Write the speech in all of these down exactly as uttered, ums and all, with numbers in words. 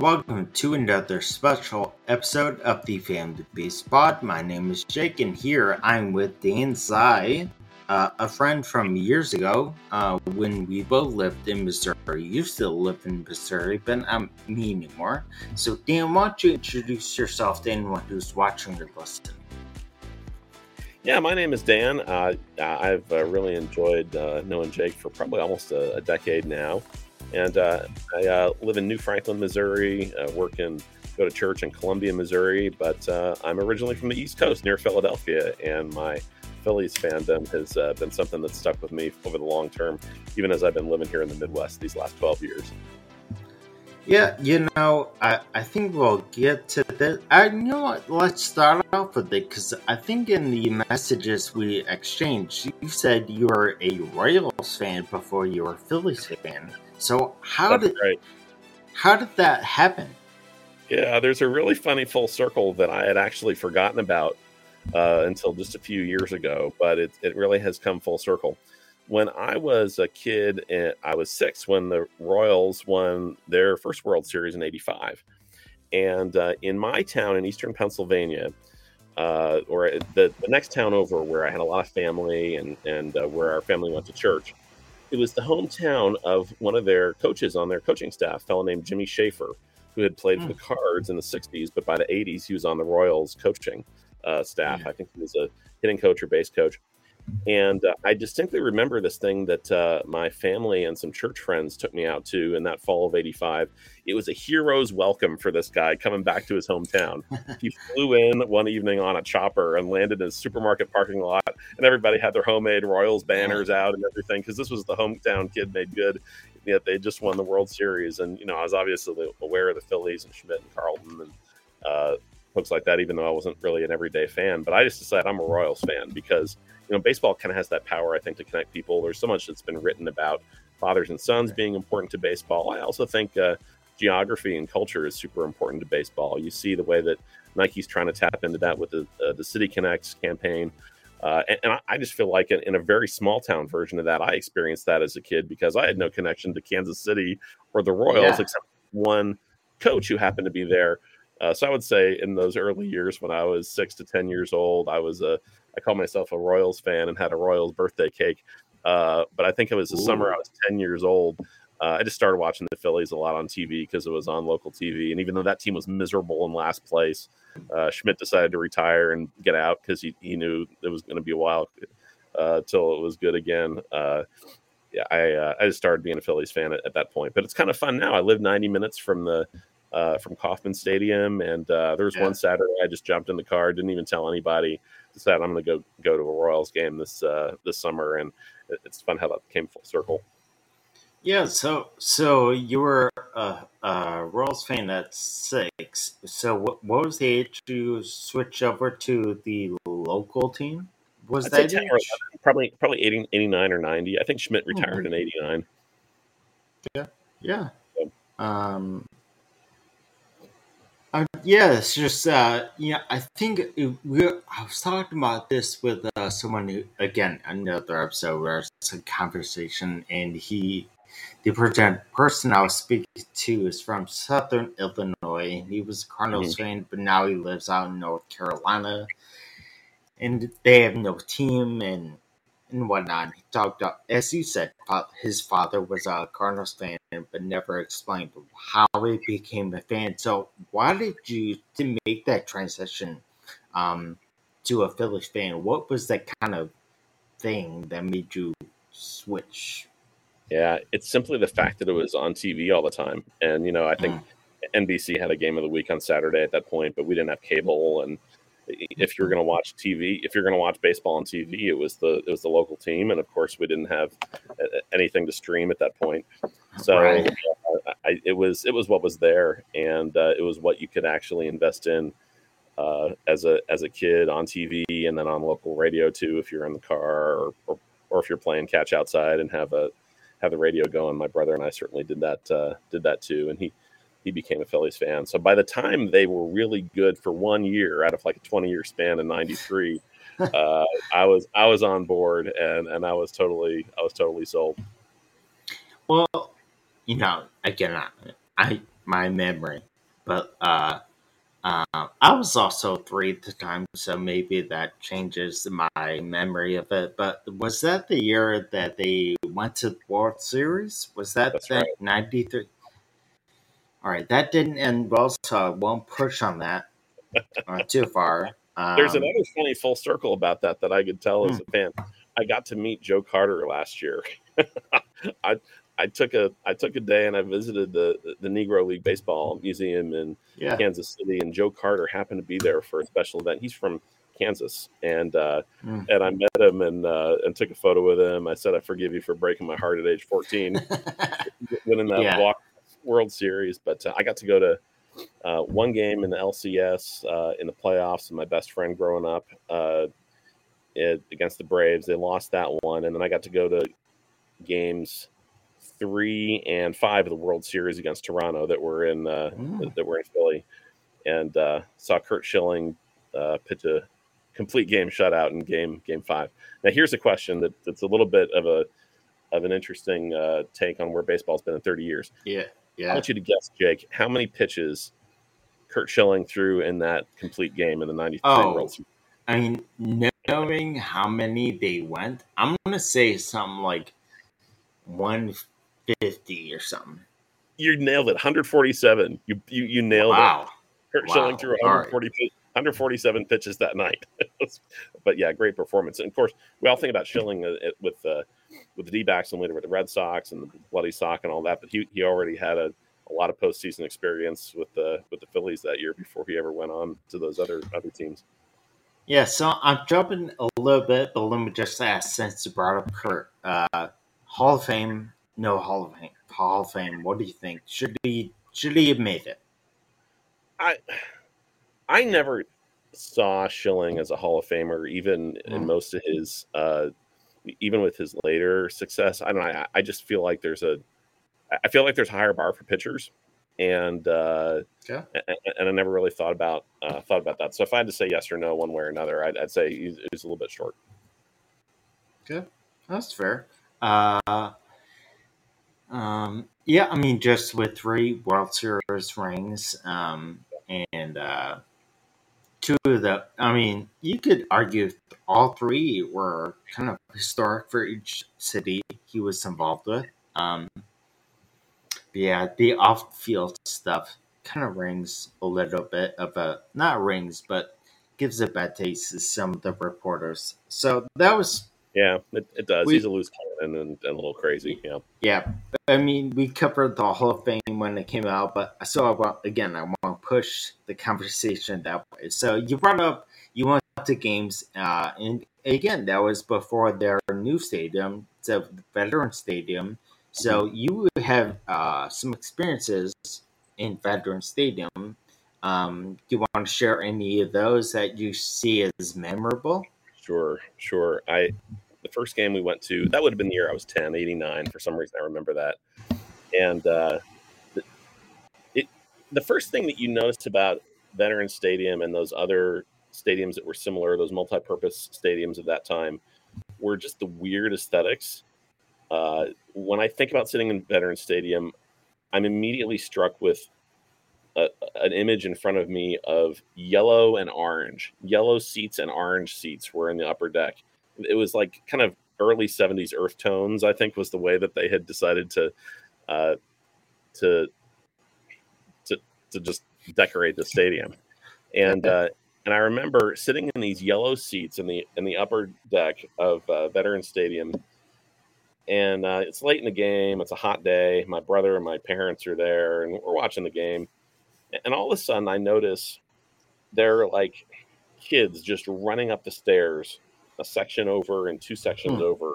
and welcome to another special episode of the Family Bases Pod. My name is Jake, and here I'm with Dan Szy, uh, a friend from years ago uh, when we both lived in Missouri. You still live in Missouri, but not me anymore. So, Dan, why don't you introduce yourself to anyone who's watching or listening? Yeah, my name is Dan. Uh, I've uh, really enjoyed uh, knowing Jake for probably almost a, a decade now. And uh, I uh, live in New Franklin, Missouri, uh, work in, go to church in Columbia, Missouri. But uh, I'm originally from the East Coast near Philadelphia. And my Phillies fandom has uh, been something that's stuck with me over the long term, even as I've been living here in the Midwest these last twelve years. Yeah, you know, I, I think we'll get to this. I you know what, let's start off with it, because I think in the messages we exchanged, you said you were a Royals fan before you were a Phillies fan. So how That's did right. how did that happen? Yeah, there's a really funny full circle that I had actually forgotten about uh, until just a few years ago, but it, it really has come full circle. When I was a kid, and I was six when the Royals won their first World Series in eighty-five. And uh, in my town in eastern Pennsylvania, uh, or the, the next town over where I had a lot of family and, and uh, where our family went to church, it was the hometown of one of their coaches on their coaching staff, a fellow named Jimmy Schaefer, who had played mm. for the Cards in the sixties, but by the eighties, he was on the Royals coaching uh, staff. Mm. I think he was a hitting coach or base coach. And uh, I distinctly remember this thing that uh, my family and some church friends took me out to in that fall of eighty-five. It was a hero's welcome for this guy coming back to his hometown. He flew in one evening on a chopper and landed in a supermarket parking lot, and everybody had their homemade Royals banners out and everything, because this was the hometown kid made good. Yet they just won the World Series. And, you know, I was obviously aware of the Phillies and Schmidt and Carlton and uh, folks like that, even though I wasn't really an everyday fan. But I just decided I'm a Royals fan because – you know, baseball kind of has that power, I think, to connect people. There's so much that's been written about fathers and sons being important to baseball. I also think uh, geography and culture is super important to baseball. You see the way that Nike's trying to tap into that with the uh, the City Connects campaign. Uh, and, and I just feel like in, in a very small town version of that, I experienced that as a kid because I had no connection to Kansas City or the Royals yeah. except one coach who happened to be there. Uh, so I would say in those early years when I was six to ten years old, I was a I call myself a Royals fan and had a Royals birthday cake. Uh, but I think it was the Ooh. summer I was ten years old. Uh, I just started watching the Phillies a lot on T V because it was on local T V. And even though that team was miserable in last place, uh, Schmidt decided to retire and get out because he, he knew it was going to be a while uh, till it was good again. Uh, yeah, I, uh, I just started being a Phillies fan at, at that point. But it's kind of fun now. I live ninety minutes from the uh, from Kauffman Stadium. And uh, there was yeah. one Saturday I just jumped in the car, didn't even tell anybody. Decided I'm going to go go to a Royals game this uh, this summer, and it's fun how that came full circle. Yeah, so so you were a, a Royals fan at six. So what, what was the age to switch over to the local team? Was I'd that age? ten or eleven, probably probably eighty, eighty-nine or ninety? I think Schmidt retired oh. in eighty-nine. Yeah, yeah. So. Um. Uh, yeah, it's just, uh, yeah, I think it, we, I was talking about this with uh, someone, who, again, another episode where it's a conversation, and he, the person I was speaking to is from Southern Illinois, and he was a Cardinals mm-hmm. fan, but now he lives out in North Carolina, and they have no team, and, and whatnot. He talked about, as you said, his father was a Cardinals fan, but never explained how he became a fan. So why did you to make that transition um, to a Phillies fan? What was that kind of thing that made you switch? Yeah, it's simply the fact that it was on T V all the time. And, you know, I think mm. N B C had a game of the week on Saturday at that point, but we didn't have cable. And if you're going to watch T V, if you're going to watch baseball on T V, it was the it was the local team, and of course we didn't have anything to stream at that point. So right. uh, I, it was it was what was there, and uh, it was what you could actually invest in uh, as a as a kid on T V, and then on local radio too, if you're in the car or or, or if you're playing catch outside and have a have the radio going. My brother and I certainly did that uh, did that too, and he. He became a Phillies fan. So by the time they were really good for one year out of like a twenty year span in ninety-three, uh, I was, I was on board and, and I was totally, I was totally sold. Well, you know, again, I, I my memory But uh, uh, I was also three at the time, so maybe that changes my memory of it. But was that the year that they went to the World Series? Was that That's that right. ninety-three? All right, that didn't end well, so I won't push on that uh, too far. Um, There's another funny full circle about that that I could tell as a fan. I got to meet Joe Carter last year. I I took a I took a day and I visited the the Negro League Baseball Museum in yeah. Kansas City, and Joe Carter happened to be there for a special event. He's from Kansas, and uh, mm. and I met him and uh, and took a photo with him. I said, "I forgive you for breaking my heart at age fourteen," winning that yeah. walk. World Series, but uh, I got to go to uh, one game in the L C S uh, in the playoffs. And my best friend growing up uh, it, against the Braves, they lost that one, and then I got to go to games three and five of the World Series against Toronto that were in uh, mm. that were in Philly, and uh, saw Curt Schilling uh, pitch a complete game shutout in game game five. Now, here's a question that, that's a little bit of a of an interesting uh, take on where baseball's been in thirty years. Yeah. Yeah. I want you to guess, Jake, how many pitches Curt Schilling threw in that complete game in the ninety-three oh, World Series? I mean, knowing how many they went, I'm going to say something like one fifty or something. You nailed it. one forty-seven. You you, you nailed wow. it. Curt wow. Schilling threw one hundred forty, one hundred forty-seven pitches that night. But, yeah, great performance. And, of course, we all think about Schilling with uh, – with the D-backs and later with the Red Sox and the Bloody Sock and all that, but he he already had a, a lot of postseason experience with the with the Phillies that year before he ever went on to those other other teams. Yeah, so I'm jumping a little bit, but let me just ask, since you brought up Curt, uh, Hall of Fame, no Hall of Fame, Hall of Fame. What do you think? Should he should he have made it? I I never saw Schilling as a Hall of Famer, even mm. in most of his. Uh, even with his later success, I don't know. I, I just feel like there's a, I feel like there's a higher bar for pitchers, and uh, yeah. and, and I never really thought about uh, thought about that. So if I had to say yes or no, one way or another, I'd, I'd say he's, he's a little bit short. Okay, that's fair. Uh, um, yeah, I mean, just with three World Series rings, um, and uh, two of the, I mean, you could argue all three were kind of historic for each city he was involved with. Um, yeah, the off-field stuff kind of rings a little bit of a, not rings, but gives a bad taste to some of the reporters. So that was... Yeah, it, it does. We, He's a loose cannon and, and a little crazy, yeah. Yeah, I mean, we covered the Hall of Fame when it came out, but so I want, again, I want to push the conversation that way. So you brought up, you went to games, uh, and again, that was before their new stadium, the Veterans Stadium. So you have uh, some experiences in Veterans Stadium. Um, do you want to share any of those that you see as memorable? Sure, sure. I the first game we went to, that would have been the year I was ten, eighty-nine. For some reason, I remember that. And uh, the, it, the first thing that you noticed about Veterans Stadium and those other stadiums that were similar, those multi-purpose stadiums of that time, were just the weird aesthetics. Uh, when I think about sitting in Veterans Stadium, I'm immediately struck with A, an image in front of me of yellow and orange. Yellow seats and orange seats were in the upper deck. It was like kind of early seventies earth tones, I think, was the way that they had decided to uh, to to to just decorate the stadium. And uh, and I remember sitting in these yellow seats in the in the upper deck of uh, Veterans Stadium. And uh, it's late in the game. It's a hot day. My brother and my parents are there, and we're watching the game. And all of a sudden, I notice there are like kids just running up the stairs, a section over and two sections hmm. over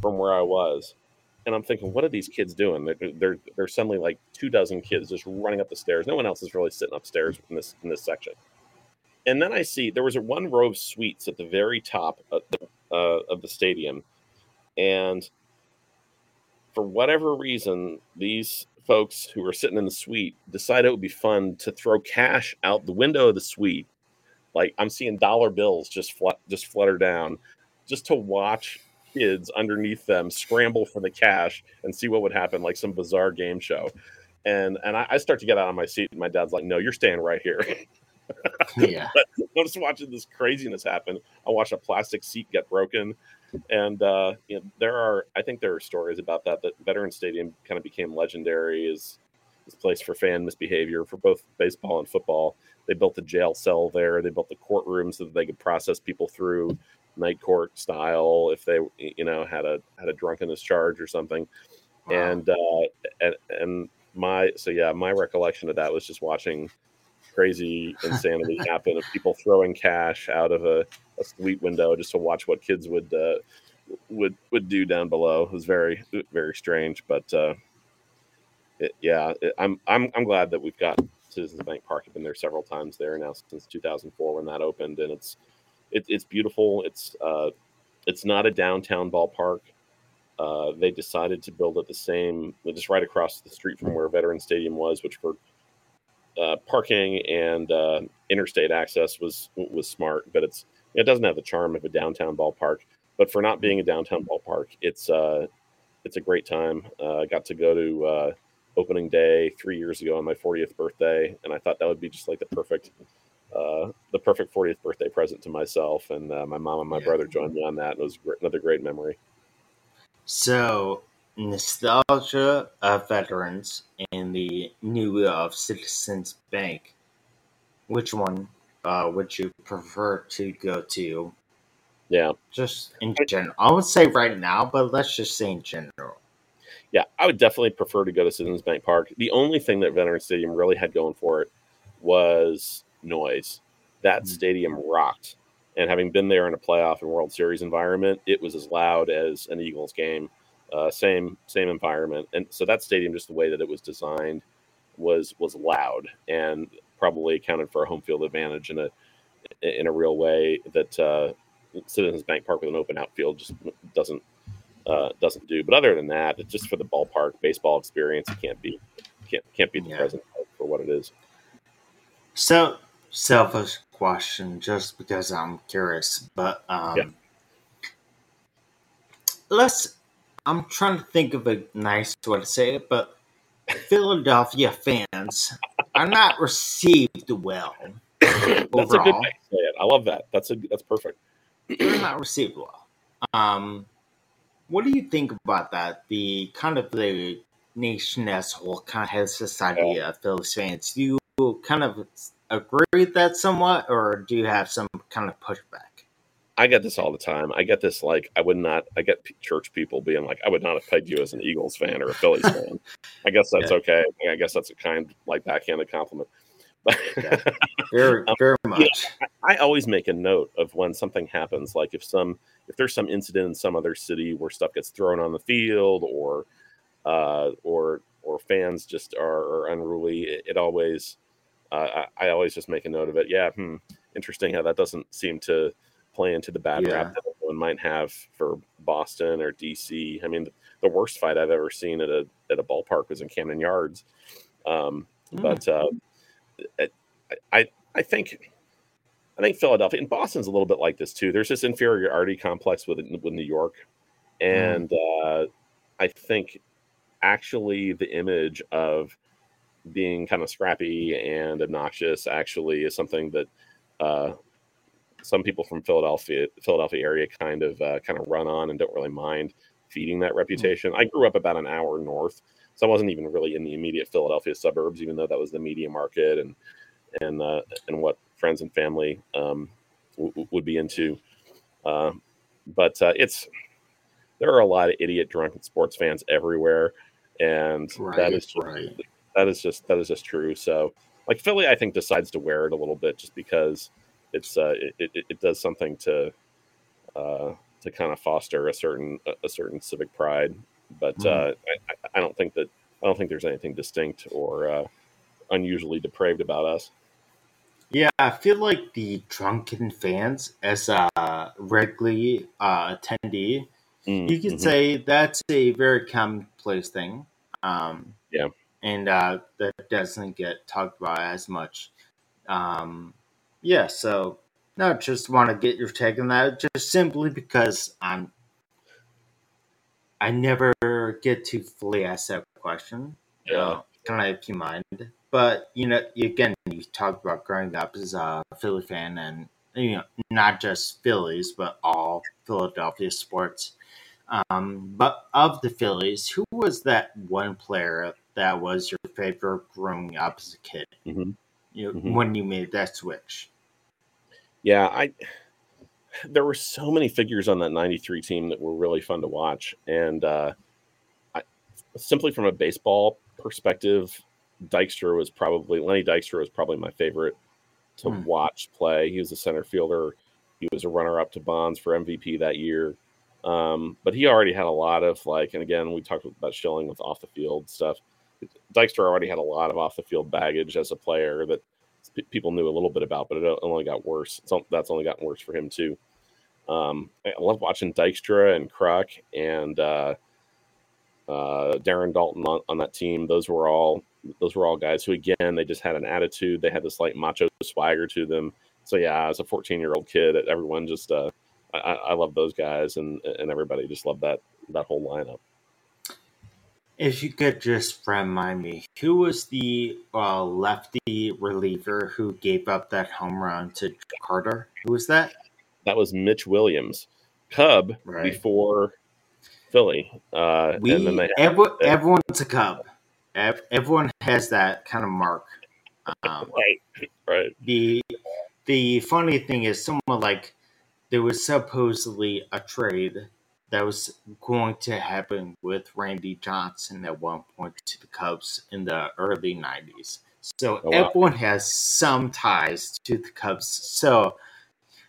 from where I was. And I'm thinking, what are these kids doing? They're, they're, they're suddenly like two dozen kids just running up the stairs. No one else is really sitting upstairs in this in this section. And then I see there was a one row of suites at the very top of the, uh, of the stadium. And for whatever reason, these folks who were sitting in the suite decided it would be fun to throw cash out the window of the suite. Like, I'm seeing dollar bills just fl- just flutter down, just to watch kids underneath them scramble for the cash and see what would happen, like some bizarre game show. And and I, I start to get out of my seat, and my dad's like, "No, you're staying right here." Yeah, I'm just watching this craziness happen. I watch a plastic seat get broken, and uh, you know, there are I think there are stories about that. That Veterans Stadium kind of became legendary as this place for fan misbehavior for both baseball and football. They built a jail cell there. They built the courtroom so that they could process people through night court style if they, you know, had a had a drunkenness charge or something. Wow. And uh, and and my so yeah, my recollection of that was just watching crazy insanity happen of people throwing cash out of a, a suite window just to watch what kids would uh, would would do down below. It was very very strange, but uh, it, yeah, it, I'm I'm I'm glad that we've got Citizens Bank Park. I've been there several times there now since two thousand four when that opened, and it's it, it's beautiful. It's uh, it's not a downtown ballpark. Uh, they decided to build it the same, just right across the street from where Veterans Stadium was, which for uh, parking and uh, interstate access was was smart. But it's it doesn't have the charm of a downtown ballpark. But for not being a downtown ballpark, it's uh, it's a great time. Uh, I got to go to uh, opening day three years ago on my fortieth birthday, and I thought that would be just like the perfect uh, the perfect fortieth birthday present to myself. And uh, my mom and my yeah. brother joined me on that, and it was another great memory. So, nostalgia of Veterans and the new era of Citizens Bank. Which one uh, would you prefer to go to? Yeah. Just in general. I would say right now, but let's just say in general. Yeah, I would definitely prefer to go to Citizens Bank Park. The only thing that Veterans Stadium really had going for it was noise. That mm-hmm. stadium rocked. And having been there in a playoff and World Series environment, it was as loud as an Eagles game, uh, same same environment. And so that stadium, just the way that it was designed, was was loud and probably accounted for a home field advantage in a in a real way that uh, Citizens Bank Park with an open outfield just doesn't uh, doesn't do. But other than that, it's just for the ballpark baseball experience, it can't be can't can't be the yeah. present for what it is. So. Selfish question, just because I'm curious, but um, yeah. let's. I'm trying to think of a nice way to say it, but Philadelphia fans are not received well. That's overall. A good way to say it. I love that. That's a that's perfect. They're not received well. Um, what do you think about that? The kind of the nation as a whole, kind of has this idea yeah. of Phillies fans. Do you kind of agree with that somewhat, or do you have some kind of pushback? I get this all the time. I get this, like, I would not, I get church people being like, I would not have pegged you as an Eagles fan or a Phillies fan. I guess that's yeah. okay. I guess that's a kind, like, backhanded compliment. But yeah. Very, um, very much. Yeah, I always make a note of when something happens, like if some, if there's some incident in some other city where stuff gets thrown on the field or, uh, or, or fans just are, are unruly, it, it always, Uh, I, I always just make a note of it. Yeah, hmm, interesting how that doesn't seem to play into the bad yeah. rap that one might have for Boston or D C. I mean, the worst fight I've ever seen at a at a ballpark was in Camden Yards. Um, mm. But uh, it, I I think I think Philadelphia and Boston's a little bit like this too. There's this inferiority complex with with New York, and mm. uh, I think actually the image of being kind of scrappy and obnoxious actually is something that uh, some people from Philadelphia, Philadelphia area kind of uh, kind of run on and don't really mind feeding that reputation. Mm-hmm. I grew up about an hour north, so I wasn't even really in the immediate Philadelphia suburbs, even though that was the media market and and uh, and what friends and family um, w- would be into. Uh, but uh, it's there are a lot of idiot drunken sports fans everywhere, and right, that is right. That is just that is just true. So, like Philly, I think decides to wear it a little bit just because it's uh, it, it it does something to uh, to kind of foster a certain a certain civic pride. But mm. uh, I, I don't think that I don't think there's anything distinct or uh, unusually depraved about us. Yeah, I feel like the drunken fans, as a uh, regularly uh, attendee, mm, you could mm-hmm. say that's a very commonplace thing. Um, yeah. And uh, that doesn't get talked about as much. Um, yeah, so no, just want to get your take on that. Just simply because I'm, I never get to fully ask that question. Yeah. So kind of keep in mind. But, you know, again, you talked about growing up as a Philly fan and, you know, not just Phillies, but all Philadelphia sports. Um, but of the Phillies, who was that one player that was your favorite growing up as a kid? Mm-hmm. You know, mm-hmm. when you made that switch? Yeah, I there were so many figures on that ninety-three team that were really fun to watch. And uh, I, simply from a baseball perspective, Dykstra was probably, Lenny Dykstra was probably my favorite to mm. watch play. He was a center fielder. He was a runner-up to Bonds for M V P that year. Um, but he already had a lot of, like, and again, we talked about Schilling with off the field stuff. Dykstra already had a lot of off the field baggage as a player that people knew a little bit about, but it only got worse. So that's only gotten worse for him too. Um, I love watching Dykstra and Kruk and uh, uh, Darren Dalton on, on that team. Those were all, those were all guys who, again, they just had an attitude. They had this like macho swagger to them. So yeah, as a fourteen year old kid, everyone just, uh, I, I love those guys, and, and everybody just loved that that whole lineup. If you could just remind me, who was the uh, lefty reliever who gave up that home run to Carter? Who was that? That was Mitch Williams, Cub right. before Philly. Uh, we, and then they had, every, they, everyone's a Cub. Everyone has that kind of mark. Um, right, right. The the funny thing is, someone like. There was supposedly a trade that was going to happen with Randy Johnson at one point to the Cubs in the early nineties. So oh, wow. everyone has some ties to the Cubs. So,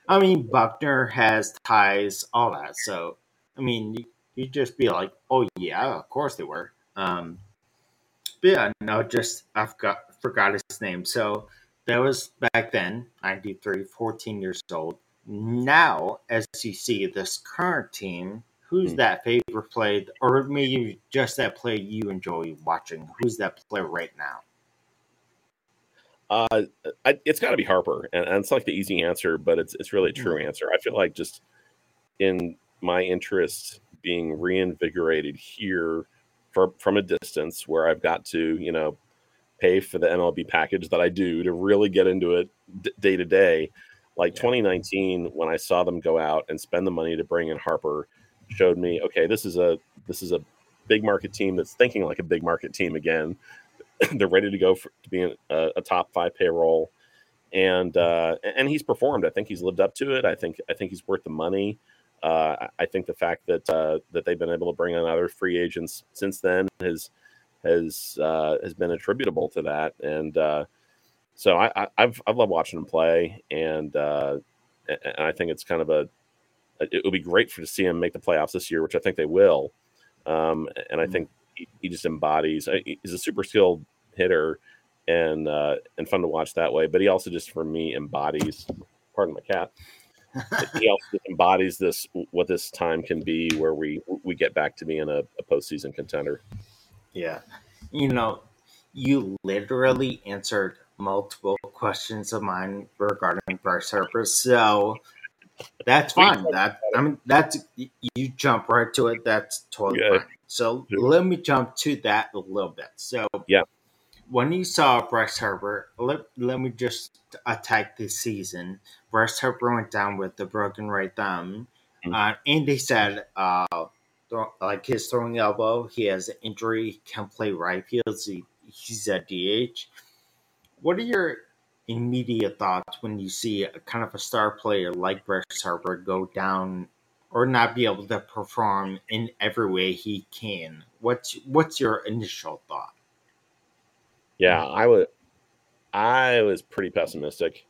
I mean, Buckner has ties, all that. So, I mean, you, you just be like, oh, yeah, of course they were. Um, but, yeah, no, just I forgot, forgot his name. So, that was back then, ninety-three, fourteen years old. Now, as you see this current team, who's mm. that favorite play, or maybe just that play you enjoy watching? Who's that player right now? Uh, I, it's got to be Harper, and, and it's like the easy answer, but it's it's really a true mm. answer. I feel like just in my interest being reinvigorated here for, from a distance, where I've got to you know pay for the M L B package that I do to really get into it d- day to day. Like yeah. twenty nineteen, when I saw them go out and spend the money to bring in Harper, showed me, okay, this is a this is a big market team that's thinking like a big market team again. They're ready to go for, to be in a, a top five payroll, and uh, and he's performed. I think he's lived up to it. I think I think he's worth the money. Uh, I think the fact that uh, that they've been able to bring in other free agents since then has has uh, has been attributable to that, and. Uh, So I, I I've I've loved watching him play, and uh, and I think it's kind of a it would be great for to see him make the playoffs this year, which I think they will. Um, and I think he, he just embodies. He's a super skilled hitter, and uh, and fun to watch that way. But he also just for me embodies. Pardon my cat. He also embodies this what this time can be, where we we get back to being a, a postseason contender. Yeah, you know, you literally answered multiple questions of mine regarding Bryce Harper, so that's fine. That I mean, that's you jump right to it. That's totally yeah. fine. So yeah. let me jump to that a little bit. So yeah, when you saw Bryce Harper, let let me just attack this season. Bryce Harper went down with the broken right thumb, mm-hmm. uh, and they said, uh, th- like his throwing elbow, he has an injury. He can't play right field. He, he's a D H. What are your immediate thoughts when you see a kind of a star player like Bryce Harper go down or not be able to perform in every way he can? What's what's your initial thought? Yeah, I would. I was pretty pessimistic.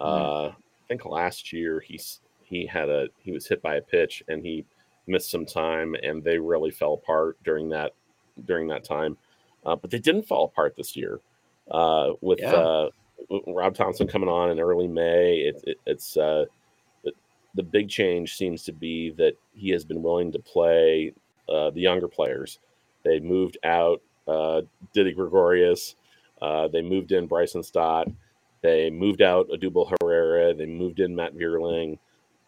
Uh, I think last year he's he had a he was hit by a pitch and he missed some time, and they really fell apart during that during that time. Uh, but they didn't fall apart this year. Uh, with yeah. uh, Rob Thompson coming on in early May, it, it, it's uh, it, the big change seems to be that he has been willing to play uh, the younger players. They moved out uh, Didi Gregorius. Uh, they moved in Bryson Stott. They moved out Adubel Herrera. They moved in Matt Vierling.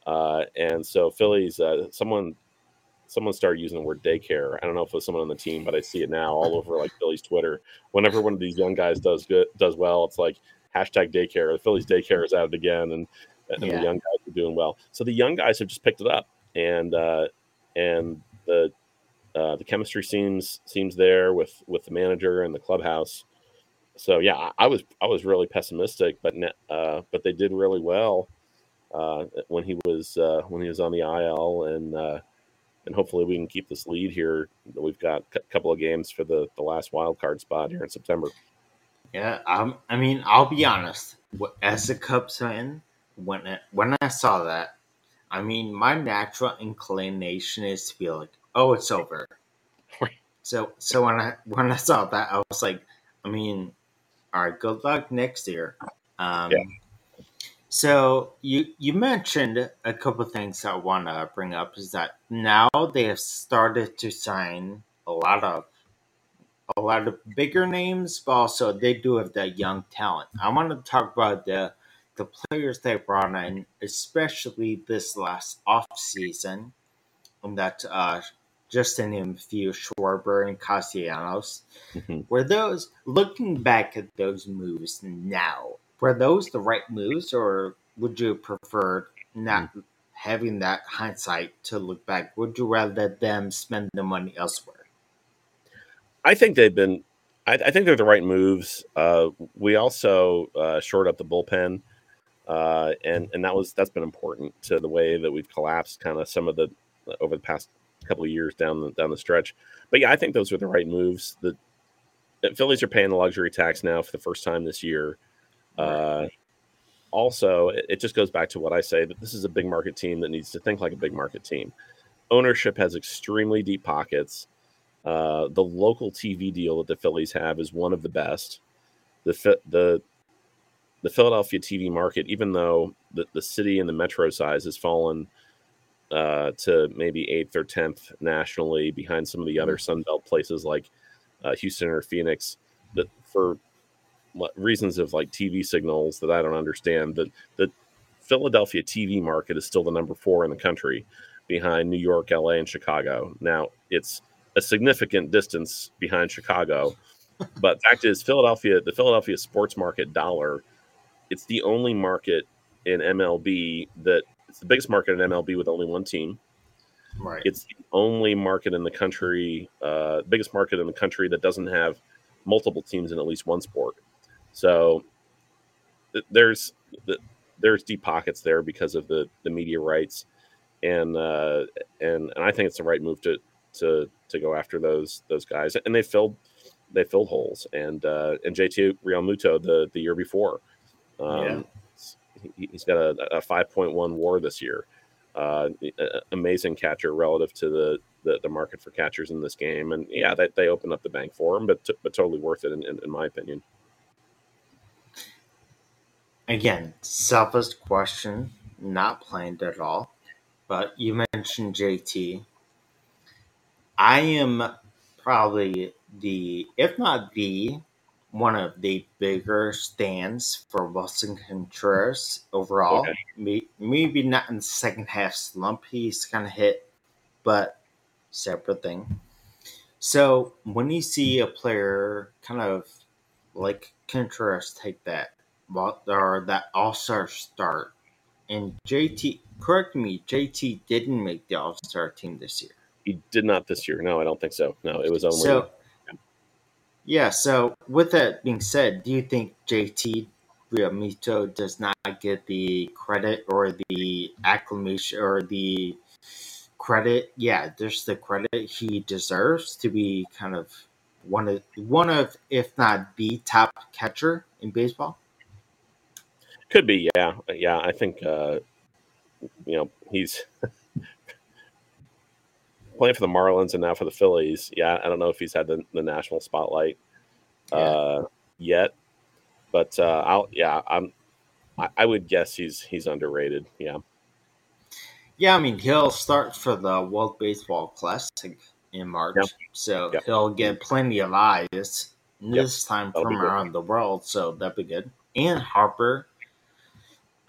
Uh, and so Phillies, uh, someone someone started using the word daycare. I don't know if it was someone on the team, but I see it now all over like Phillies Twitter. Whenever one of these young guys does good, does well, it's like hashtag daycare. The Phillies daycare is at it again, and, and yeah. the young guys are doing well. So the young guys have just picked it up, and uh, and the uh, the chemistry seems seems there with, with the manager and the clubhouse. So yeah, I, I was I was really pessimistic, but uh, but they did really well uh, when he was uh, when he was on the I L, and. Uh, And hopefully we can keep this lead here. We've got a couple of games for the, the last wild card spot here in September. Yeah, um, I mean, I'll be honest. As a Cubs fan, when I, when I saw that, I mean, my natural inclination is to be like, "Oh, it's over." so, so when I when I saw that, I was like, I mean, all right, good luck next year. Um, yeah. So you, you mentioned a couple of things I want to bring up is that now they have started to sign a lot of a lot of bigger names, but also they do have that young talent. I want to talk about the the players they brought in, especially this last offseason, and that uh, just to name a few, Schwarber and Castellanos. Mm-hmm. Were those, looking back at those moves now, were those the right moves, or would you prefer not having that hindsight to look back? Would you rather them spend the money elsewhere? I think they've been – I think they're the right moves. Uh, we also uh, shored up the bullpen, uh, and, and that was, that's been important to the way that we've collapsed kind of some of the – over the past couple of years down the, down the stretch. But, yeah, I think those are the right moves. The, the Phillies are paying the luxury tax now for the first time this year. Uh, also, it, it just goes back to what I say, that this is a big market team that needs to think like a big market team. Ownership has extremely deep pockets. Uh, the local T V deal that the Phillies have is one of the best. The the the Philadelphia T V market, even though the, the city and the metro size has fallen uh, to maybe eighth or tenth nationally behind some of the other Sunbelt places like uh, Houston or Phoenix, that for reasons of like T V signals that I don't understand, that the Philadelphia T V market is still the number four in the country behind New York, L A, and Chicago. Now it's a significant distance behind Chicago, but fact is Philadelphia, the Philadelphia sports market dollar, it's the only market in M L B that it's the biggest market in M L B with only one team. Right. It's the only market in the country, uh, biggest market in the country that doesn't have multiple teams in at least one sport. So there's there's deep pockets there because of the, the media rights, and uh, and and I think it's the right move to to to go after those those guys, and they filled they filled holes, and uh, and J T Realmuto the, the year before, um, yeah. he, he's got a, a five point one W A R this year, uh, amazing catcher relative to the, the, the market for catchers in this game, and yeah, that they, they opened up the bank for him, but t- but totally worth it in, in, in my opinion. Again, selfish question, not planned at all, but you mentioned J T. I am probably the, if not the, one of the bigger stands for Wilson Contreras overall. Okay. Maybe, maybe not in the second half slump he's kind of hit, but separate thing. So when you see a player kind of like Contreras take that, or that all-star start, and J T, correct me, J T didn't make the all-star team this year. He did not this year. No, I don't think so. No, it was only. So, yeah, so with that being said, do you think J T Realmuto does not get the credit or the acclamation or the credit? Yeah, there's the credit he deserves to be kind of one of, one of if not the top catcher in baseball. Could be, yeah, yeah. I think uh, you know he's playing for the Marlins and now for the Phillies. Yeah, I don't know if he's had the, the national spotlight uh, yeah. yet, but uh, I'll yeah, I'm. I, I would guess he's he's underrated. Yeah, yeah. I mean, he'll start for the World Baseball Classic in March, yeah. so yeah. he'll get plenty of eyes this yeah. time That'll from around the world. So that'd be good. And Harper.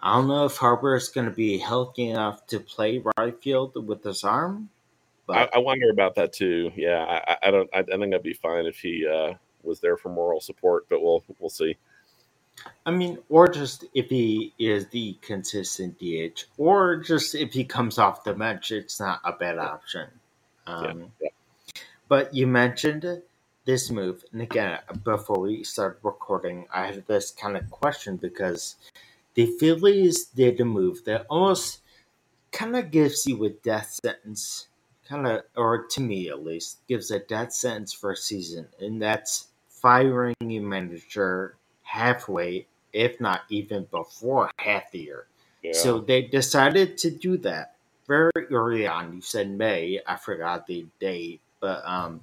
I don't know if Harper is going to be healthy enough to play right field with his arm, But I, I wonder about that too. Yeah, I, I don't. I, I think I'd be fine if he uh, was there for moral support, but we'll we'll see. I mean, or just if he is the consistent D H, or just if he comes off the bench, it's not a bad option. Um, yeah. Yeah. But you mentioned this move, and again, before we started recording, I had this kind of question because the Phillies did a move that almost kind of gives you a death sentence, kind of, or to me at least, gives a death sentence for a season, and that's firing your manager halfway, if not even before half the year. Yeah. So they decided to do that very early on. You said May, I forgot the date, but um,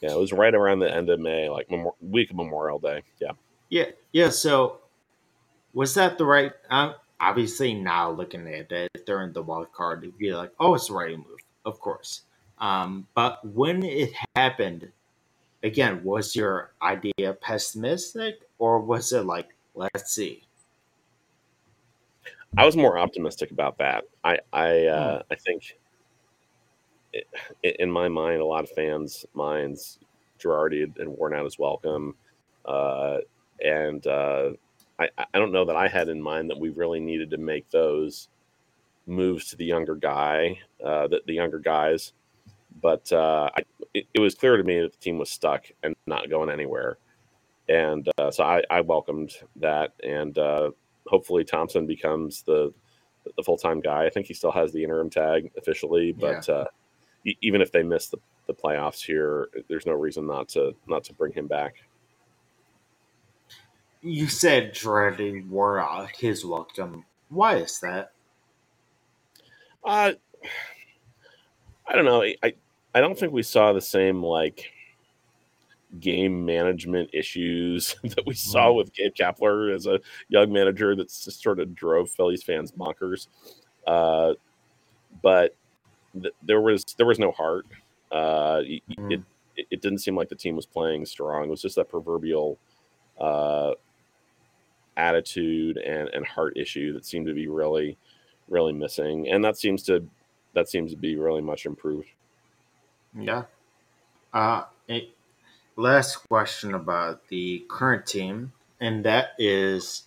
yeah, it was right around the end of May, like Memo- week of Memorial Day. Yeah, yeah, yeah. So was that the right? Um, obviously, now looking at it, during the wild card, you'd be like, "Oh, it's the right move, of course." Um, but when it happened, again, was your idea pessimistic? Or was it like, let's see? I was more optimistic about that. I I, uh, I think it, in my mind, a lot of fans' minds, Girardi had, had worn out his welcome. Uh, and uh, I, I don't know that I had in mind that we really needed to make those moves to the younger guy, uh, the, the younger guys. But uh, I, it, it was clear to me that the team was stuck and not going anywhere. And uh, so I, I welcomed that, and uh, hopefully Thompson becomes the the full-time guy. I think he still has the interim tag officially, but yeah. uh, e- even if they miss the, the playoffs here, there's no reason not to not to bring him back. You said Girardi wore out his welcome. Why is that? Uh, I don't know. I I don't think we saw the same, like, game management issues that we saw with Gabe Kapler as a young manager that's just sort of drove Phillies fans bonkers. Uh, but th- there was there was no heart. Uh, mm. it, it it didn't seem like the team was playing strong. It was just that proverbial uh, attitude and, and heart issue that seemed to be really really missing, and that seems to that seems to be really much improved. Yeah. Uh, it- Last question about the current team, and that is,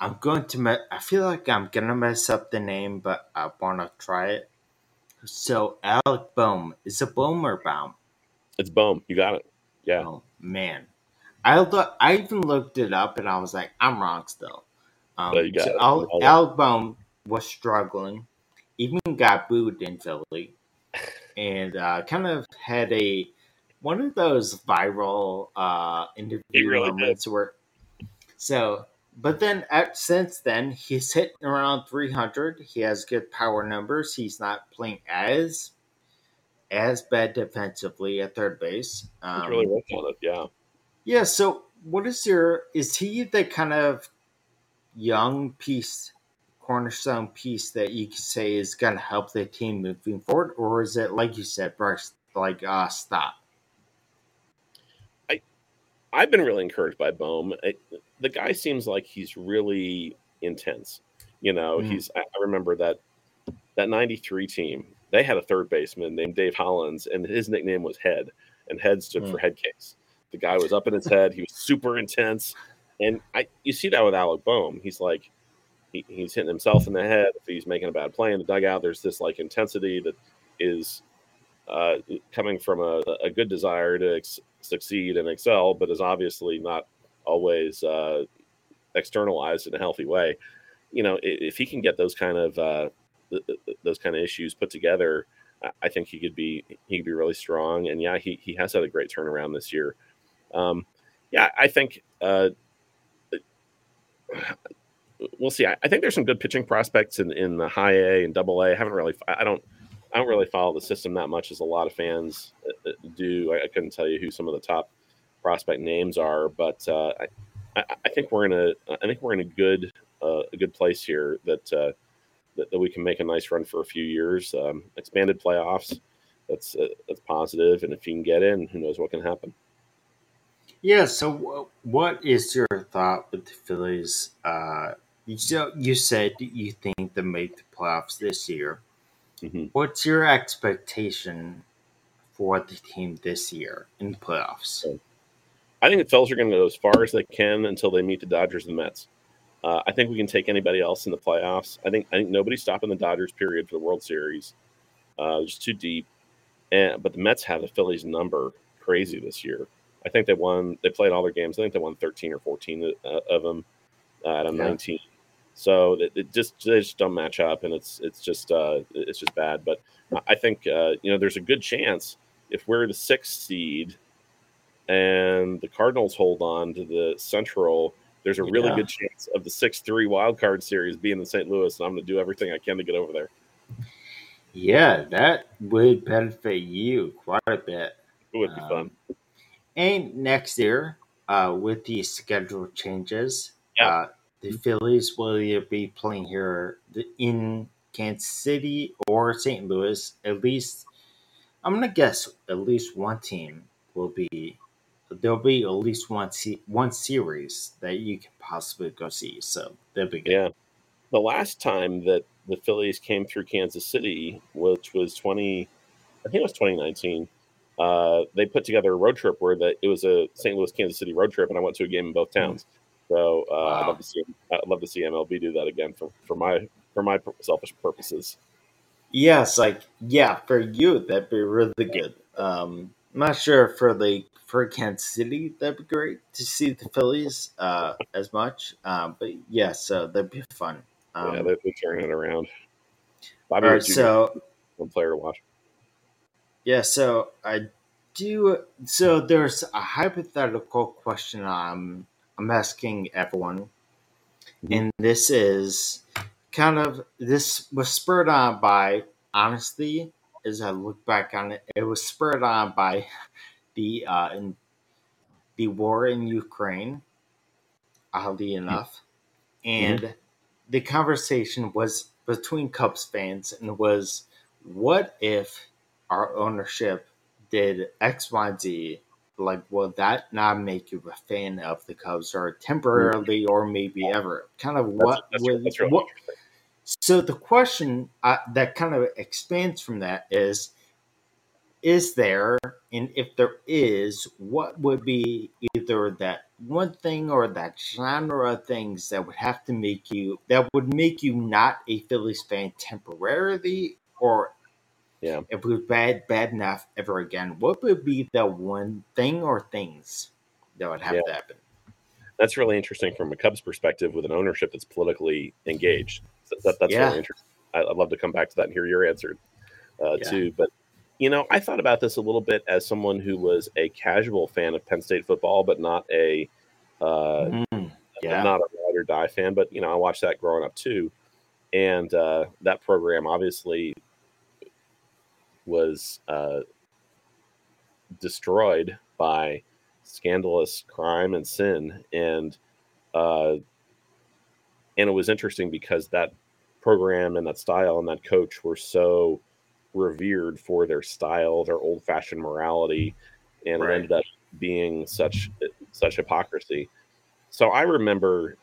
I'm going to, me- I feel like I'm going to mess up the name, but I want to try it. So, Alec Bohm, is it Bohm or Baum? It's Bohm. You got it. Yeah. Oh, man. I lo- I even looked it up, and I was like, I'm wrong still. Um, but you got so it. Alec, Alec Bohm was struggling, even got booed in Philly, and uh, kind of had a one of those viral uh, interview really moments did. Where, so, but then at, since then he's hitting around three hundred. He has good power numbers. He's not playing as as bad defensively at third base. Um, he's really working on it, yeah. Yeah. So, what is your? Is he the kind of young piece, cornerstone piece that you could say is going to help the team moving forward, or is it like you said, Bryce, like uh, stop? I've been really encouraged by Bohm. It, the guy seems like he's really intense. You know, mm. he's, I remember that, that ninety-three team, they had a third baseman named Dave Hollins, and his nickname was Head, and Head stood mm. for head case. The guy was up in his head. He was super intense. And I, you see that with Alec Bohm. He's like, he, he's hitting himself in the head. If he's making a bad play in the dugout, there's this like intensity that is uh, coming from a, a good desire to ex- succeed and excel, but is obviously not always uh, externalized in a healthy way. You know, if he can get those kind of uh, those kind of issues put together, I think he could be he could be really strong. And yeah, he he has had a great turnaround this year. Um, yeah, I think uh, we'll see. I, I think there's some good pitching prospects in, in the high A and double A. I haven't really. I don't. I don't really follow the system that much as a lot of fans do. I, I couldn't tell you who some of the top prospect names are, but uh, I, I think we're in a I think we're in a good uh, a good place here that, uh, that that we can make a nice run for a few years. Um, expanded playoffs, that's uh, that's positive, and if you can get in, who knows what can happen. Yeah. So, what is your thought with the Phillies? Uh, you so you said you think they make the playoffs this year. Mm-hmm. What's your expectation for the team this year in the playoffs? I think the Phillies are going to go as far as they can until they meet the Dodgers and the Mets. Uh, I think we can take anybody else in the playoffs. I think I think nobody's stopping the Dodgers, period, for the World Series. Uh, it's too deep. And, but the Mets have the Phillies number crazy this year. I think they won. They played all their games. I think they won thirteen or fourteen uh, of them uh, out of yeah. nineteen. So it, it just they just don't match up, and it's it's just uh, it's just bad. But I think uh, you know there's a good chance if we're the sixth seed and the Cardinals hold on to the Central, there's a really yeah. good chance of the six three wild card series being in Saint Louis, and I'm going to do everything I can to get over there. Yeah, that would benefit you quite a bit. It would be um, fun. And next year, uh, with the schedule changes, yeah. uh, the Phillies will either be playing here in Kansas City or Saint Louis. At least, I'm going to guess at least one team will be – there'll be at least one se- one series that you can possibly go see. So that'll be good. Yeah. The last time that the Phillies came through Kansas City, which was twenty – I think it was twenty nineteen – Uh, they put together a road trip where that it was a Saint Louis, Kansas City road trip, and I went to a game in both towns. So uh, wow. I'd love to see I'd love to see M L B do that again for, for my for my selfish purposes. Yes, like yeah, for you that'd be really good. Um, I'm not sure for the for Kansas City that'd be great to see the Phillies uh, as much, uh, but yeah, so that'd be fun. Um, yeah, they're turning it around. Bobby, all right, so one player to watch. Yeah, so I do. So there's a hypothetical question I'm I'm asking everyone, mm-hmm. and this is kind of this was spurred on by honestly, as I look back on it, it was spurred on by the uh, in, the war in Ukraine, oddly enough, and mm-hmm. the conversation was between Cubs fans and was what if our ownership did X, Y, Z, like, will that not make you a fan of the Cubs or temporarily or maybe ever? Kind of what that's, that's, that's really what, so the question uh, that kind of expands from that is, is there, and if there is, what would be either that one thing or that genre of things that would have to make you, that would make you not a Phillies fan temporarily or yeah. If we were bad, bad enough ever again, what would be the one thing or things that would have yeah. to happen? That's really interesting from a Cubs perspective with an ownership that's politically engaged. So that, that's yeah. really interesting. I, I'd love to come back to that and hear your answer uh, yeah. too. But, you know, I thought about this a little bit as someone who was a casual fan of Penn State football, but not a uh, mm, yeah. not a ride or die fan. But, you know, I watched that growing up too. And uh, that program obviously – was uh, destroyed by scandalous crime and sin. And uh, and it was interesting because that program and that style and that coach were so revered for their style, their old-fashioned morality, and right. it ended up being such such hypocrisy. So I remember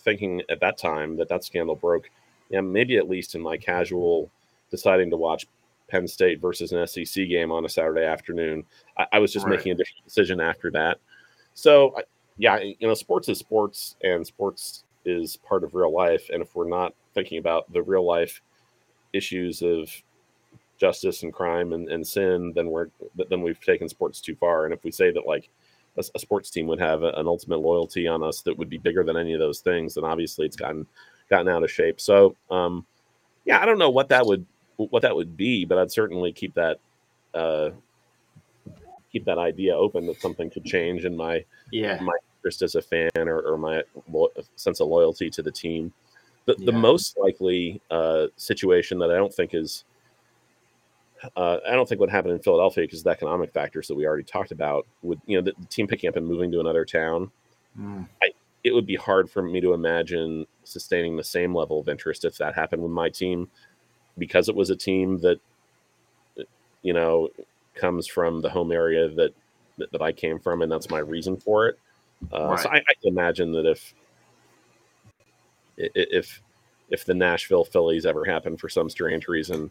thinking at that time that that scandal broke, yeah, maybe at least in my casual deciding to watch Penn State versus an S E C game on a Saturday afternoon. I, I was just right. making a different decision after that. So, yeah, you know, sports is sports, and sports is part of real life. And if we're not thinking about the real life issues of justice and crime and, and sin, then we're then we've taken sports too far. And if we say that like a, a sports team would have an ultimate loyalty on us that would be bigger than any of those things, then obviously it's gotten gotten out of shape. So, um, yeah, I don't know what that would. what that would be, but I'd certainly keep that uh, keep that idea open that something could change in my yeah. my interest as a fan or, or my lo- sense of loyalty to the team. The, yeah. the most likely uh, situation that I don't think is uh, I don't think would happen in Philadelphia because of the economic factors that we already talked about would, you know, the, the team picking up and moving to another town. Mm. I, it would be hard for me to imagine sustaining the same level of interest if that happened with my team, because it was a team that, you know, comes from the home area that, that, that I came from. And that's my reason for it. Uh, right. So I, I imagine that if, if, if the Nashville Phillies ever happen for some strange reason,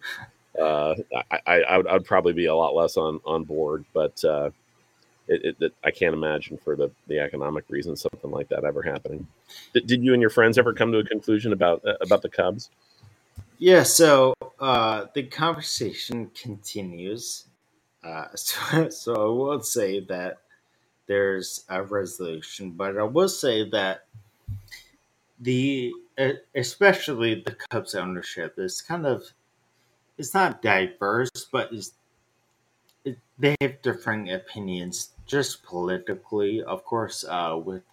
uh, I, I, I would I'd probably be a lot less on, on board. But uh, it, it, it, I can't imagine for the, the economic reasons something like that ever happening. Did, did you and your friends ever come to a conclusion about uh, about the Cubs? Yeah, so uh, the conversation continues. Uh, so, so I will say that there's a resolution, but I will say that the especially the Cubs ownership is kind of it's not diverse, but it's, it, they have differing opinions just politically. Of course, uh, with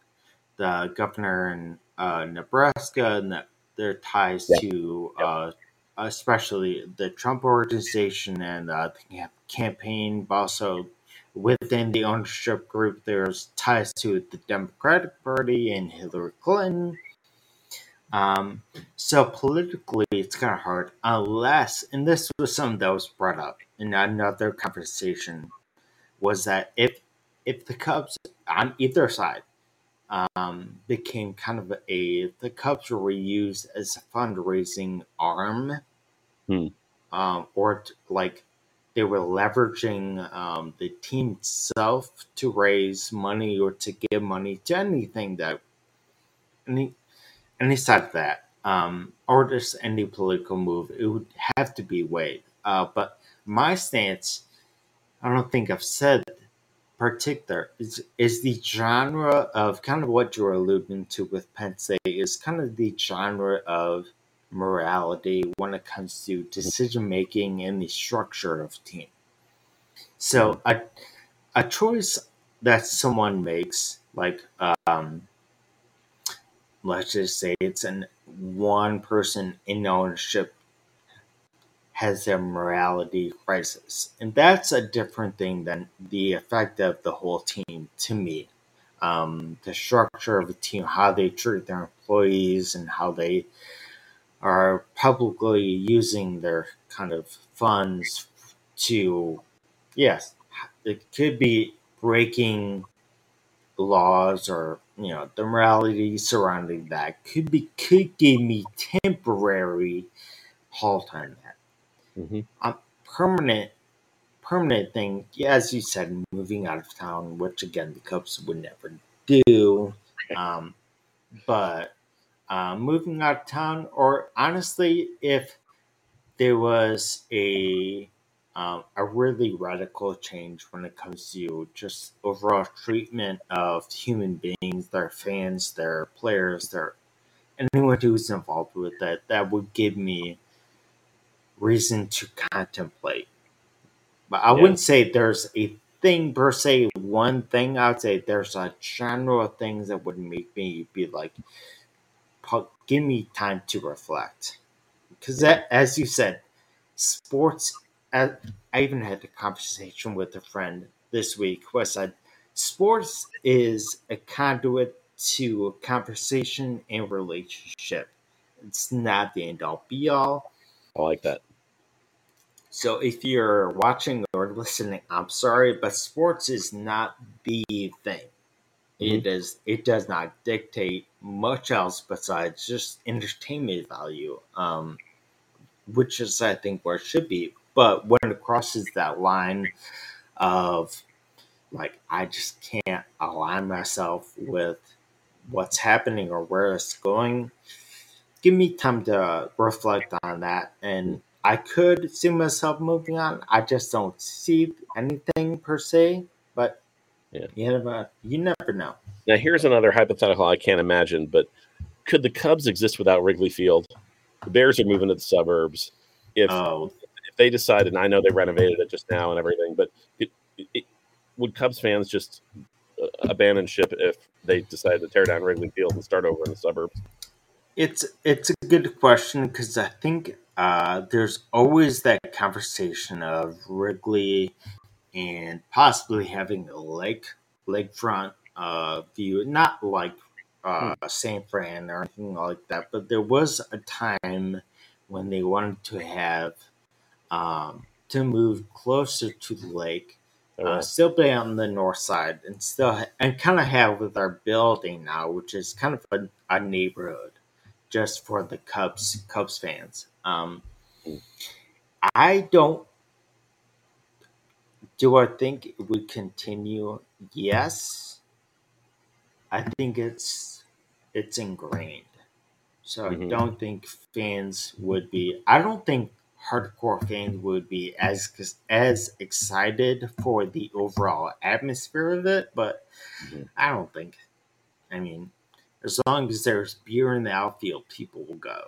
the governor in uh, Nebraska and the, their ties yeah. to uh, especially the Trump organization and uh, the campaign, but also within the ownership group, there's ties to the Democratic Party and Hillary Clinton. Um, so politically, it's kind of hard unless, and this was something that was brought up in another conversation, was that if if the Cubs on either side um, became kind of a, the Cubs were used as a fundraising arm, hmm. um, or t- like they were leveraging um, the team itself to raise money or to give money to anything that any. And he said that, um, or just any political move, it would have to be weighed. Uh, but my stance, I don't think I've said particular, is, is the genre of kind of what you're alluding to with Penn State is kind of the genre of morality when it comes to decision-making and the structure of team. So a, a choice that someone makes, like... Um, let's just say it's an one person in ownership has their morality crisis. And that's a different thing than the effect of the whole team to me. Um, the structure of the team, how they treat their employees and how they are publicly using their kind of funds to, yes, it could be breaking laws or, you know, the morality surrounding that could be could give me temporary halt on that. Mm-hmm. A permanent, permanent thing, yeah, as you said, moving out of town, which again the Cubs would never do. Um, but uh, moving out of town, or honestly, if there was a Um, a really radical change when it comes to just overall treatment of human beings, their fans, their players, their anyone who's involved with that, that would give me reason to contemplate. But I yeah. wouldn't say there's a thing per se, one thing. I would say there's a genre of things that would make me be like, give me time to reflect. Because that, as you said, sports... I even had a conversation with a friend this week who said sports is a conduit to a conversation and relationship. It's not the end-all, be-all. I like that. So if you're watching or listening, I'm sorry, but sports is not the thing. Mm-hmm. It is. It does not dictate much else besides just entertainment value, um, which is, I think, where it should be. But when it crosses that line of, like, I just can't align myself with what's happening or where it's going, give me time to reflect on that. And I could see myself moving on. I just don't see anything per se, but yeah. you, never, you never know. Now, here's another hypothetical I can't imagine, but could the Cubs exist without Wrigley Field? The Bears are moving to the suburbs. If... Oh. They decided, and I know they renovated it just now and everything, but it, it, would Cubs fans just uh, abandon ship if they decided to tear down Wrigley Field and start over in the suburbs? It's it's a good question because I think uh, there's always that conversation of Wrigley and possibly having a lake lakefront uh, view, not like uh, hmm. Saint Fran or anything like that, but there was a time when they wanted to have. Um, to move closer to the lake, uh, still be on the north side, and still ha- and kind of have with our building now, which is kind of a, a neighborhood just for the Cubs, Cubs fans. Um, I don't. Do I think it would continue? Yes. I think it's it's ingrained. So mm-hmm. I don't think fans would be. I don't think hardcore fans would be as as excited for the overall atmosphere of it, but mm-hmm. I don't think. I mean, as long as there's beer in the outfield, people will go.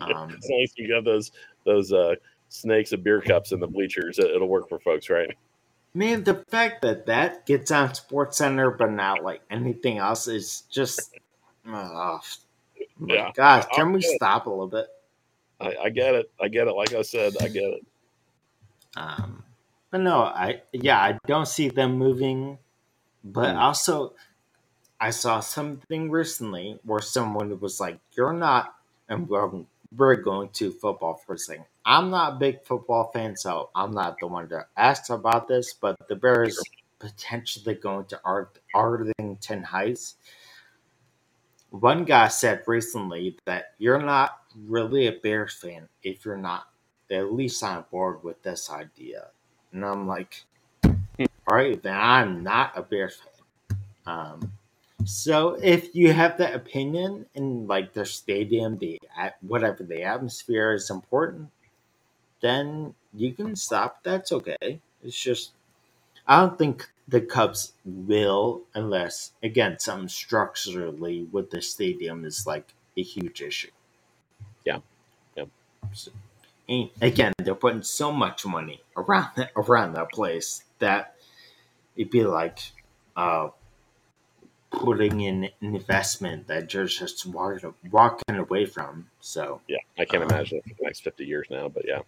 Um, as long as you have those those uh, snakes of beer cups in the bleachers, it'll work for folks, right? Man, the fact that that gets on SportsCenter but not like anything else is just, oh my yeah. gosh, can we stop a little bit? I, I get it. I get it. Like I said, I get it. Um, but no, I yeah, I don't see them moving. But mm. also, I saw something recently where someone was like, "You're not," and we're going to football for a second. I'm not a big football fan, so I'm not the one to ask about this, but the Bears potentially going to Ar- Arlington Heights. One guy said recently that you're not really a Bears fan if you're not at least on board with this idea. And I'm like, all right, then I'm not a Bears fan. Um, so if you have that opinion and like the stadium, the whatever the atmosphere is important, then you can stop. That's okay. It's just, I don't think the Cubs will, unless, again, something structurally with the stadium is like a huge issue. Yeah. Yeah. So, and again, they're putting so much money around that, around that place that it'd be like uh, putting in an investment that you're just walking, walking away from. So yeah, I can't um, imagine it for the next fifty years now, but yeah.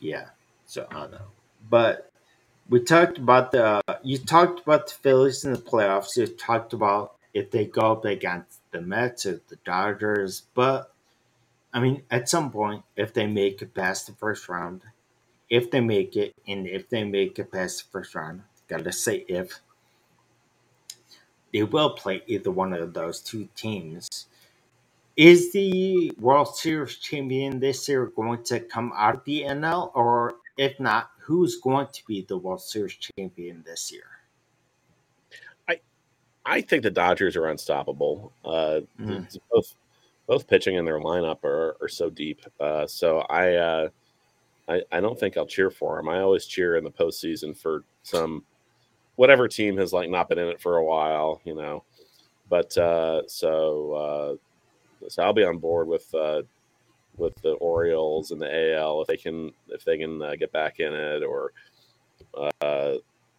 Yeah, so I don't know. But we talked about the – you talked about the Phillies in the playoffs. You talked about if they go up against the Mets or the Dodgers. But, I mean, at some point, if they make it past the first round, if they make it, and if they make it past the first round, got to say if, they will play either one of those two teams. Is the World Series champion this year going to come out of the N L? Or if not, who's going to be the World Series champion this year? I I think the Dodgers are unstoppable. Uh, mm. both, both pitching and their lineup are, are so deep. Uh, so I, uh, I I don't think I'll cheer for them. I always cheer in the postseason for some whatever team has like not been in it for a while, you know. But uh, so. Uh, So I'll be on board with uh, with the Orioles and the A L if they can if they can uh, get back in it, or uh,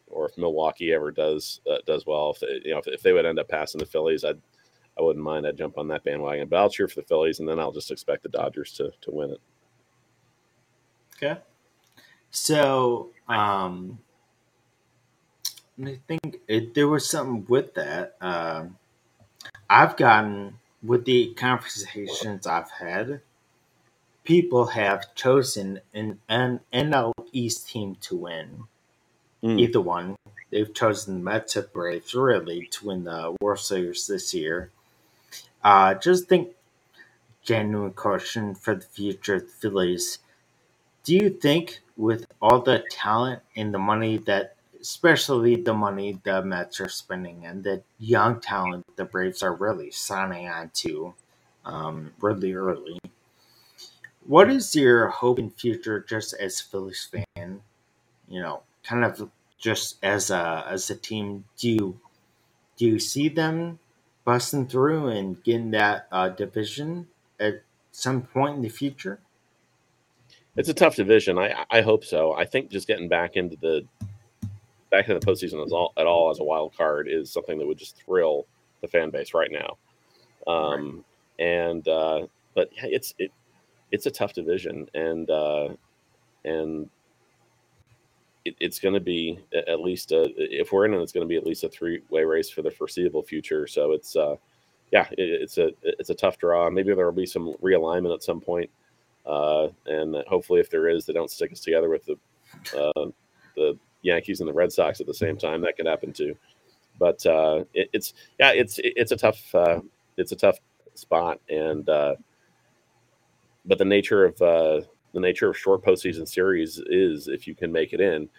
or if Milwaukee ever does uh, does well. If they, you know if, if they would end up passing the Phillies, I I wouldn't mind. I'd jump on that bandwagon. But I'll cheer for the Phillies, and then I'll just expect the Dodgers to to win it. Okay. So um, I think it, there was something with that. Uh, I've gotten. With the conversations I've had, people have chosen an, an N L East team to win. Mm. Either one. They've chosen the Mets or Braves, really, to win the World Series this year. Uh, just think, genuine question for the future of the Phillies. Do you think, with all the talent and the money that, especially the money the Mets are spending and the young talent the Braves are really signing on to um, really early. What is your hope in future just as a Phillies fan, you know, kind of just as a, as a team? Do you, do you see them busting through and getting that uh, division at some point in the future? It's a tough division. I, I hope so. I think just getting back into the back in the postseason as all, at all as a wild card is something that would just thrill the fan base right now. Um, right. And uh, but it's it it's a tough division, and uh, and it, it's going to be at least a, if we're in it, it's going to be at least a three way race for the foreseeable future. So it's uh, yeah, it, it's a it's a tough draw. Maybe there will be some realignment at some point, uh, and hopefully, if there is, they don't stick us together with the uh, the Yankees and the Red Sox at the same time. That could happen too, but uh, it, it's yeah, it's it, it's a tough uh, it's a tough spot. And uh, but the nature of uh, the nature of short postseason series is if you can make it in,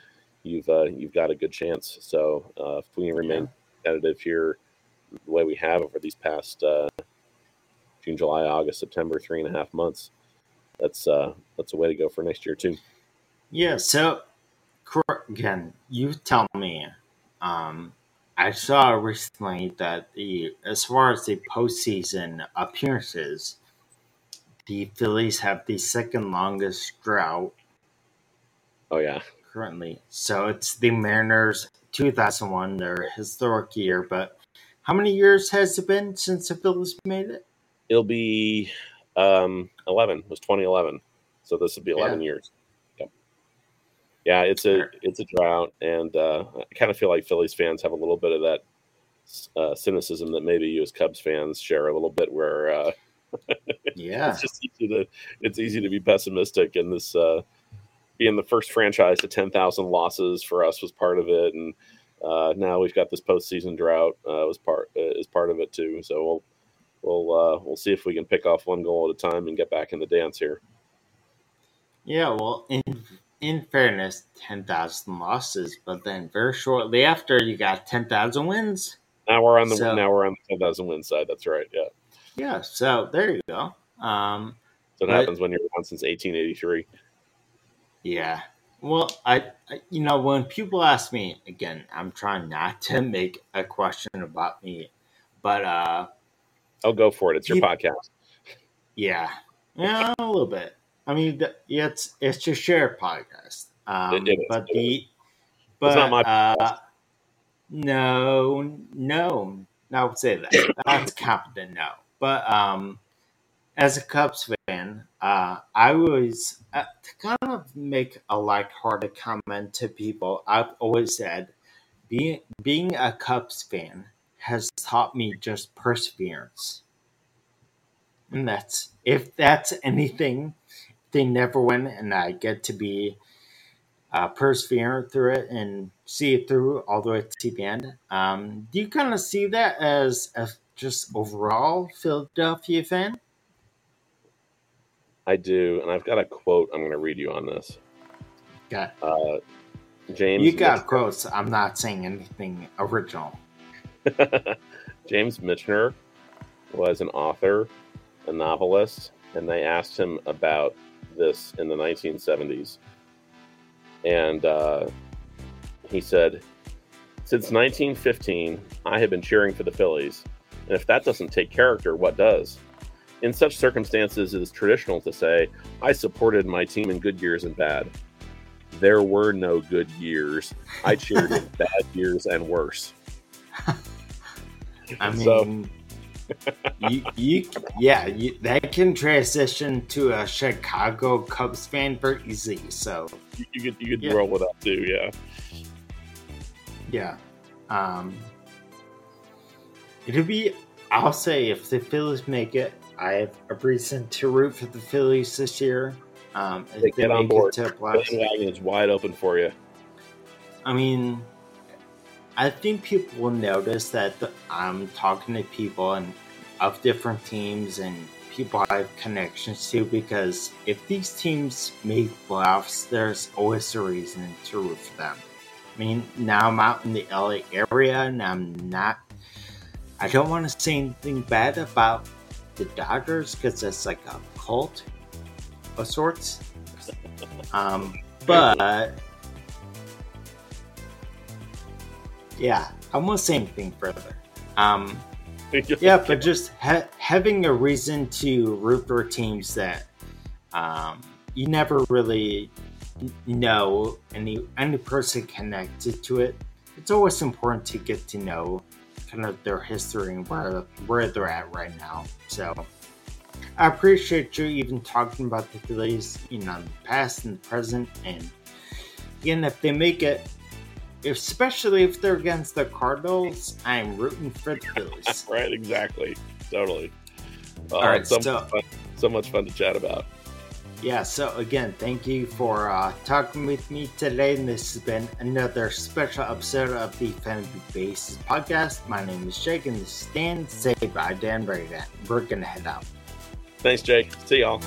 you've uh, you've got a good chance. So uh, if we can remain yeah. competitive here the way we have over these past uh, June, July, August, September, three and a half months, that's uh, that's a way to go for next year too. Yeah. So again, you tell me. Um, I saw recently that the, as far as the postseason appearances, the Phillies have the second longest drought. Oh yeah. Currently, so it's the Mariners, two thousand one, their historic year. But how many years has it been since the Phillies made it? It'll be um, eleven. It was twenty eleven, so this would be eleven yeah. years. Yep. Yeah, it's a it's a drought, and uh, I kind of feel like Phillies fans have a little bit of that uh, cynicism that maybe you as Cubs fans share a little bit, where uh, yeah, it's just easy to it's easy to be pessimistic, and this. Uh, Being the first franchise to ten thousand losses for us was part of it, and uh, now we've got this postseason drought uh, was part uh, is part of it too. So we'll we'll uh, we'll see if we can pick off one goal at a time and get back in the dance here. Yeah, well, in in fairness, ten thousand losses, but then very shortly after, you got ten thousand wins. Now we're on the so, now we're on the ten thousand win side. That's right. Yeah. Yeah. So there you go. Um, so it but, happens when you're around since eighteen eighty-three. Yeah. Well, I, I, you know, when people ask me, again, I'm trying not to make a question about me, but. uh I'll go for it. It's people, your podcast. Yeah. Yeah, a little bit. I mean, the, it's it's your shared podcast. Um, it, it but is, the. But, it's not my podcast. Uh, no, no. I would say that. That's competent, no. But um, as a Cubs fan, Uh, I always, uh, to kind of make a lighthearted comment to people, I've always said being, being a Cubs fan has taught me just perseverance. And that's, if that's anything, they never win, and I get to be uh, perseverant through it and see it through all the way to the end. Um, do you kind of see that as a just overall Philadelphia fan? I do, and I've got a quote I'm going to read you on this. Got uh, James. You got Michener. Quotes. I'm not saying anything original. James Michener was an author, a novelist, and they asked him about this in the nineteen seventies. And uh, he said, "Since nineteen fifteen, I have been cheering for the Phillies, and if that doesn't take character, what does? In such circumstances, it is traditional to say, I supported my team in good years and bad. There were no good years. I cheered in bad years and worse." I mean, so. you, you, yeah, you, that can transition to a Chicago Cubs fan for easy. So you, you could you could yeah. roll with that too, yeah, yeah. Um, it'll be. I'll say if the Phillies make it. I have a reason to root for the Phillies this year. Um, if they get on board. The bandwagon is wide open for you. I mean, I think people will notice that the, I'm talking to people and of different teams and people I have connections to, because if these teams make playoffs, there's always a reason to root for them. I mean, now I'm out in the L A area, and I'm not. I don't want to say anything bad about the Dodgers, because it's like a cult of sorts. Um, but yeah, I won't say anything further. Um, yeah, but just ha- having a reason to root for teams that um, you never really know, and you, any person connected to it, it's always important to get to know kind of their history and where where they're at right now. So I appreciate you even talking about the Phillies, you know, in the past and the present. And again, if they make it, especially if they're against the Cardinals, I'm rooting for the Phillies. Right, exactly. Totally. All uh, right, so, so much fun to chat about. Yeah, so again, thank you for uh, talking with me today. And this has been another special episode of the Family Bases Podcast. My name is Jake, and this is Dan. Say bye, Dan. We're going to head out. Thanks, Jake. See y'all.